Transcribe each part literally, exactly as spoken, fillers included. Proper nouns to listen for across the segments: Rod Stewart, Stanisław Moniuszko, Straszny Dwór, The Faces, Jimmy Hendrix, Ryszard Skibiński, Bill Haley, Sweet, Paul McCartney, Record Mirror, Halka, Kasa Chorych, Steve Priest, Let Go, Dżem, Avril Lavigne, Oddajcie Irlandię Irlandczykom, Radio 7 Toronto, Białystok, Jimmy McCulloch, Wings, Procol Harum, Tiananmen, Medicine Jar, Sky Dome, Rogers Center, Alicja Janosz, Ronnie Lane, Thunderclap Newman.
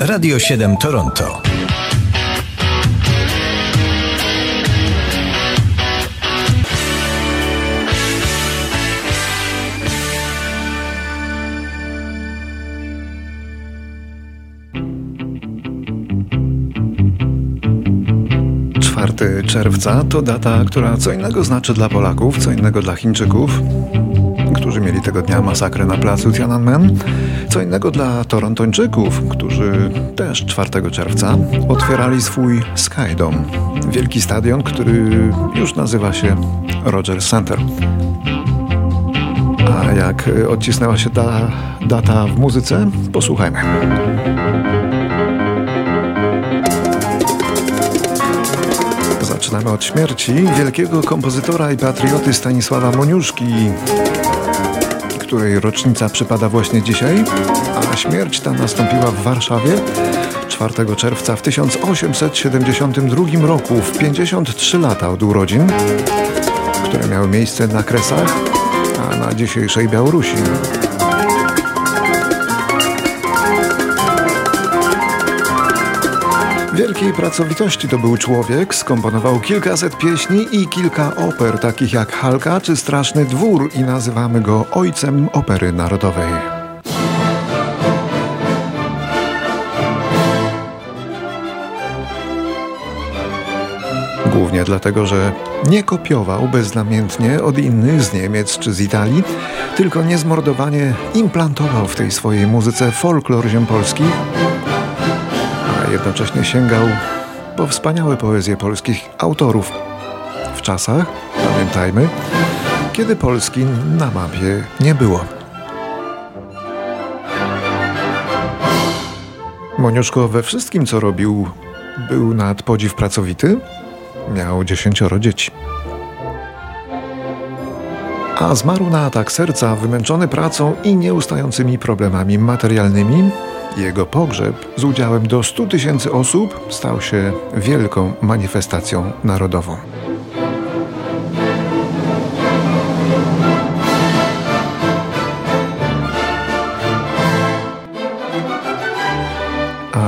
Radio siedem Toronto. czwartego czerwca to data, która co innego znaczy dla Polaków, co innego dla Chińczyków, którzy mieli tego dnia masakrę na placu Tiananmen, co innego dla Torontończyków, którzy też czwartego czerwca otwierali swój Sky Dome, wielki stadion, który już nazywa się Rogers Center. A jak odcisnęła się ta data w muzyce? Posłuchajmy. Zaczynamy od śmierci wielkiego kompozytora i patrioty Stanisława Moniuszki, której rocznica przypada właśnie dzisiaj, a śmierć ta nastąpiła w Warszawie czwartego czerwca w tysiąc osiemset siedemdziesiątym drugim roku, w pięćdziesiąt trzy lata od urodzin, które miały miejsce na Kresach, a na dzisiejszej Białorusi. Wielkiej pracowitości to był człowiek, skomponował kilkaset pieśni i kilka oper, takich jak Halka czy Straszny Dwór, i nazywamy go ojcem opery narodowej. Głównie dlatego, że nie kopiował beznamiętnie od innych z Niemiec czy z Italii, tylko niezmordowanie implantował w tej swojej muzyce folklor ziem Polski, jednocześnie sięgał po wspaniałe poezje polskich autorów w czasach, pamiętajmy, kiedy Polski na mapie nie było. Moniuszko we wszystkim, co robił, był nad podziw pracowity, miał dziesięcioro dzieci. A zmarł na atak serca, wymęczony pracą i nieustającymi problemami materialnymi. Jego pogrzeb z udziałem do stu tysięcy osób stał się wielką manifestacją narodową.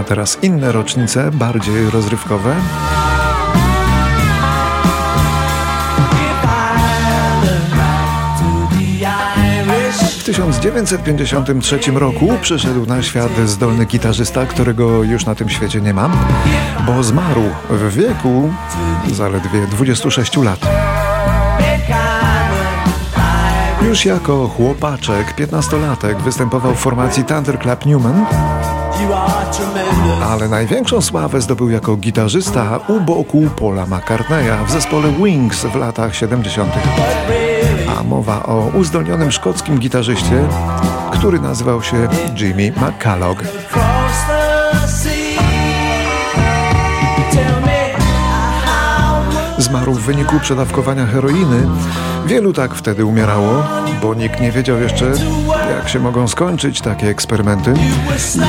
A teraz inne rocznice, bardziej rozrywkowe. W tysiąc dziewięćset pięćdziesiątym trzecim roku przyszedł na świat zdolny gitarzysta, którego już na tym świecie nie ma, bo zmarł w wieku zaledwie dwudziestu sześciu lat. Już jako chłopaczek, piętnastolatek, występował w formacji Thunderclap Newman, ale największą sławę zdobył jako gitarzysta u boku Paula McCartneya w zespole Wings w latach siedemdziesiątych. A mowa o uzdolnionym szkockim gitarzyście, który nazywał się Jimmy McCulloch. Zmarł w wyniku przedawkowania heroiny. Wielu tak wtedy umierało, bo nikt nie wiedział jeszcze, jak się mogą skończyć takie eksperymenty.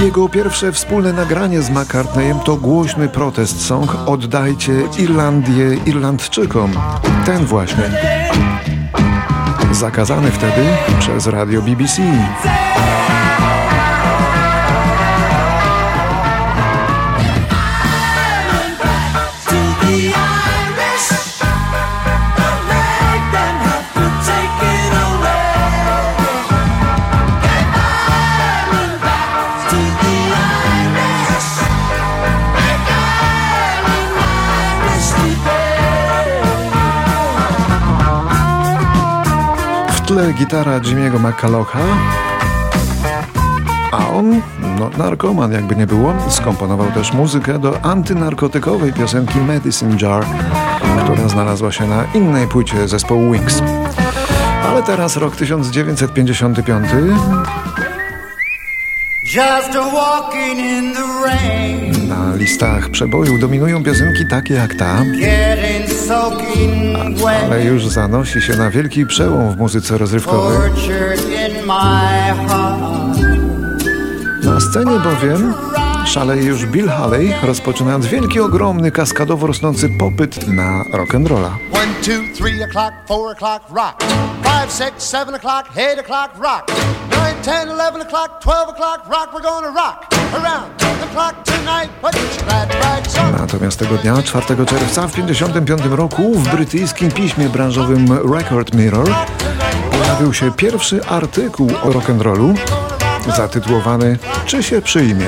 Jego pierwsze wspólne nagranie z McCartneyem to głośny protest song Oddajcie Irlandię Irlandczykom. Ten właśnie. Zakazany wtedy przez radio B B C. Gitara Jimmy'ego McCullocha, a on, no, narkoman jakby nie było, skomponował też muzykę do antynarkotykowej piosenki Medicine Jar, która znalazła się na innej płycie zespołu Wings. Ale teraz rok tysiąc dziewięćset pięćdziesiąty piąty. Na listach przeboju dominują piosenki takie jak ta, ale już zanosi się na wielki przełom w muzyce rozrywkowej. Na scenie bowiem szaleje już Bill Haley, rozpoczynając wielki, ogromny, kaskadowo rosnący popyt na rock'n'rolla. one, two, three o'clock, four o'clock, rock. five, six, seven o'clock, eight o'clock, rock. nine, ten, eleven o'clock, twelve o'clock, rock, we're gonna rock. Natomiast tego dnia, czwartego czerwca w tysiąc dziewięćset pięćdziesiątym piątym roku w brytyjskim piśmie branżowym Record Mirror pojawił się pierwszy artykuł o rock'n'rollu zatytułowany "Czy się przyjmie?".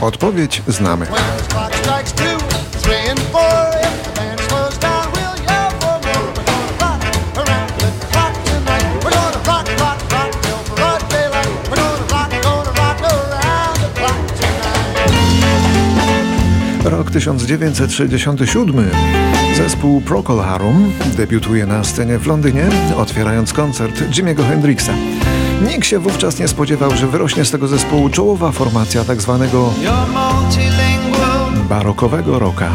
Odpowiedź znamy. Rok tysiąc dziewięćset sześćdziesiąty siódmy. Zespół Procol Harum debiutuje na scenie w Londynie, otwierając koncert Jimmy'ego Hendrixa. Nikt się wówczas nie spodziewał, że wyrośnie z tego zespołu czołowa formacja tak zwanego barokowego rocka.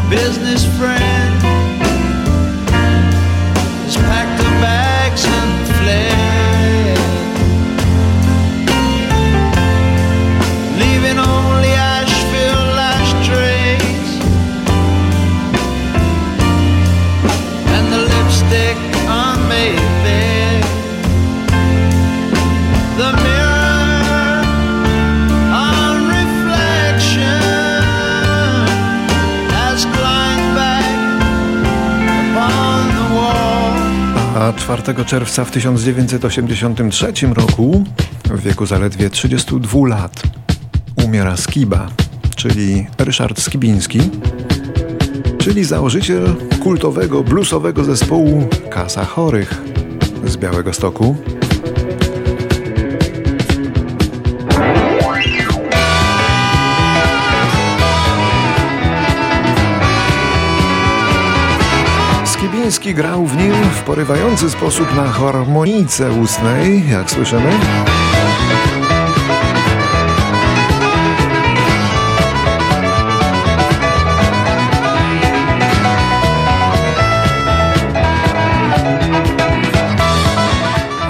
A czwartego czerwca w tysiąc dziewięćset osiemdziesiątym trzecim roku, w wieku zaledwie trzydziestu dwóch lat, umiera Skiba, czyli Ryszard Skibiński, czyli założyciel kultowego bluesowego zespołu Kasa Chorych z Białegostoku. Skibiński grał w nim w porywający sposób na harmonice ustnej, jak słyszymy.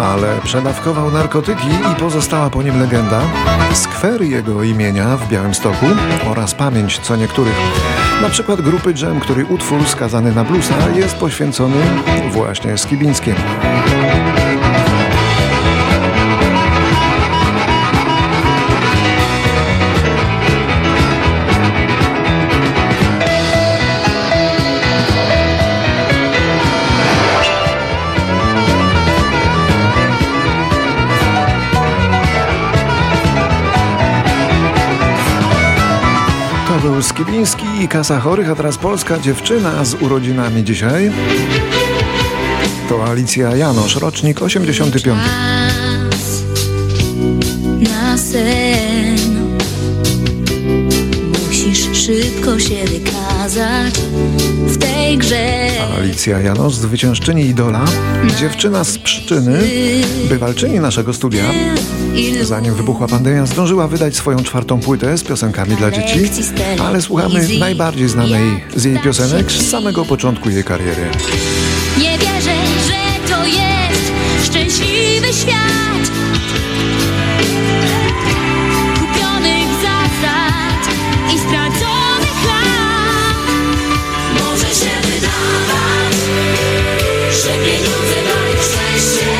Ale przedawkował narkotyki i pozostała po nim legenda, skwer jego imienia w Białymstoku oraz pamięć co niektórych. Na przykład grupy Dżem, której utwór skazany na bluesa jest poświęcony właśnie Skibińskiemu. Skibiński i Kasa Chorych, a teraz polska dziewczyna z urodzinami dzisiaj. To Alicja Janosz, rocznik osiemdziesiąty piąty. Czas na sen. Musisz szybko się wykazać w tej grze. Alicja Janosz, zwyciężczyni Idola, dziewczyna z Pszczyny, bywalczyni naszego studia. Zanim wybuchła pandemia, zdążyła wydać swoją czwartą płytę z piosenkami dla dzieci, ale słuchamy najbardziej znanej z jej piosenek z samego początku jej kariery. Nie wierzę, że to jest szczęśliwy świat kupionych zasad i straconych lat. Może się wydawać, że pieniądze dają szczęście.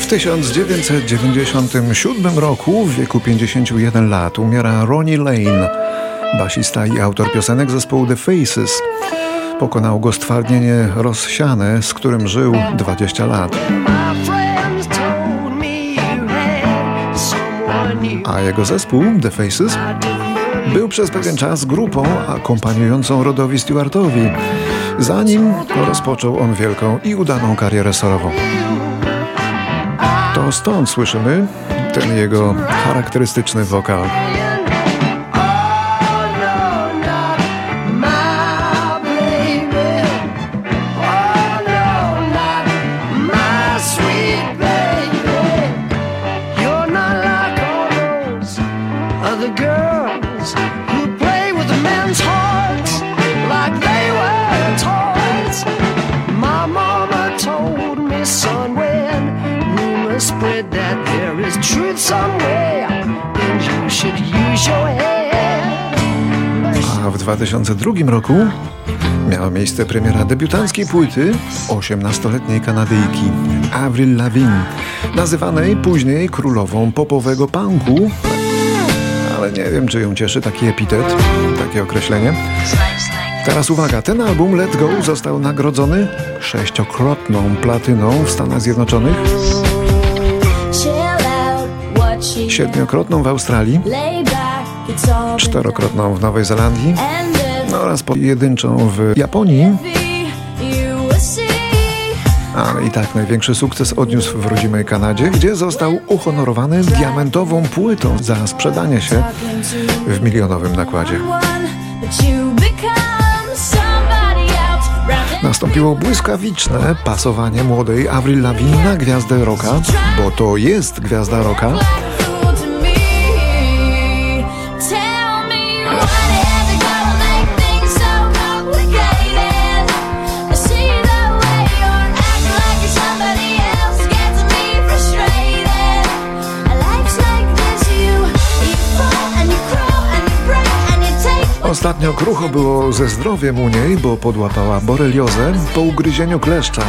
W tysiąc dziewięćset dziewięćdziesiątym siódmym roku w wieku pięćdziesięciu jeden lat umiera Ronnie Lane, basista i autor piosenek zespołu The Faces. Pokonał go stwardnienie rozsiane, z którym żył dwadzieścia lat. A jego zespół, The Faces, był przez pewien czas grupą akompaniującą Rodowi Stewartowi, zanim rozpoczął on wielką i udaną karierę solową. To stąd słyszymy ten jego charakterystyczny wokal. with that. There is truth somewhere, and you should use your head. A w dwa tysiące drugi roku miała miejsce premiera debiutanckiej płyty osiemnastoletniej Kanadyjki Avril Lavigne, nazywanej później królową popowego punku, ale nie wiem, czy ją cieszy taki epitet, takie określenie. Teraz uwaga, ten album Let Go został nagrodzony sześciokrotną platyną w Stanach Zjednoczonych, siedmiokrotną w Australii, czterokrotną w Nowej Zelandii oraz pojedynczą w Japonii, ale i tak największy sukces odniósł w rodzimej Kanadzie, gdzie został uhonorowany diamentową płytą za sprzedanie się w milionowym nakładzie. Nastąpiło błyskawiczne pasowanie młodej Avril Lavigne na gwiazdę rocka, bo to jest gwiazda rocka. Ostatnio krucho było ze zdrowiem u niej, bo podłapała boreliozę po ugryzieniu kleszcza.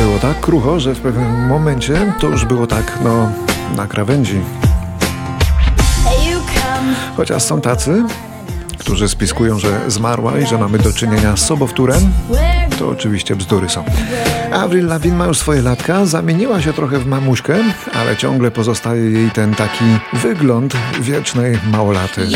Było tak krucho, że w pewnym momencie to już było tak, no, na krawędzi. Chociaż są tacy, którzy spiskują, że zmarła i że mamy do czynienia z sobowtórem, to oczywiście bzdury są. Avril Lavigne ma już swoje latka, zamieniła się trochę w mamuśkę, ale ciągle pozostaje jej ten taki wygląd wiecznej małolaty.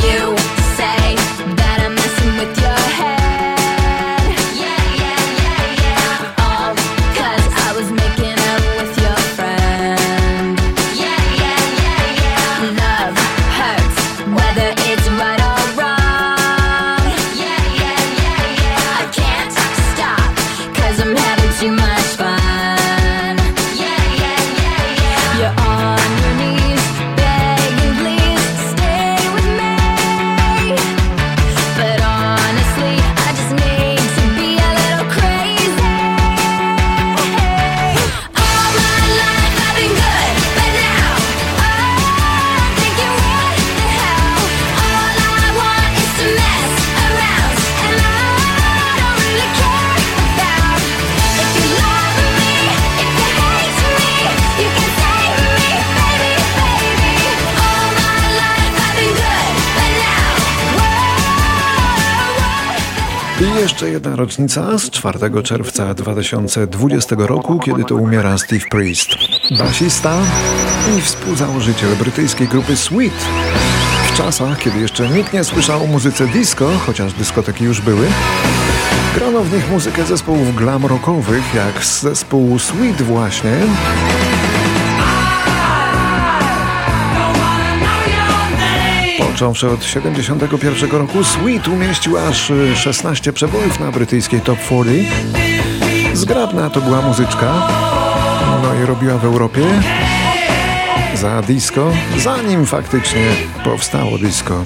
Jeszcze jedna rocznica z czwartego czerwca dwa tysiące dwudziestego roku, kiedy to umiera Steve Priest, basista i współzałożyciel brytyjskiej grupy Sweet. W czasach, kiedy jeszcze nikt nie słyszał o muzyce disco, chociaż dyskoteki już były, grano w nich muzykę zespołów glam rockowych, jak zespół Sweet właśnie. Począwszy od siedemdziesiątego pierwszego roku, Sweet umieścił aż szesnaście przebojów na brytyjskiej Top czterdzieści. Zgrabna to była muzyczka, no i robiła w Europie za disco, zanim faktycznie powstało disco.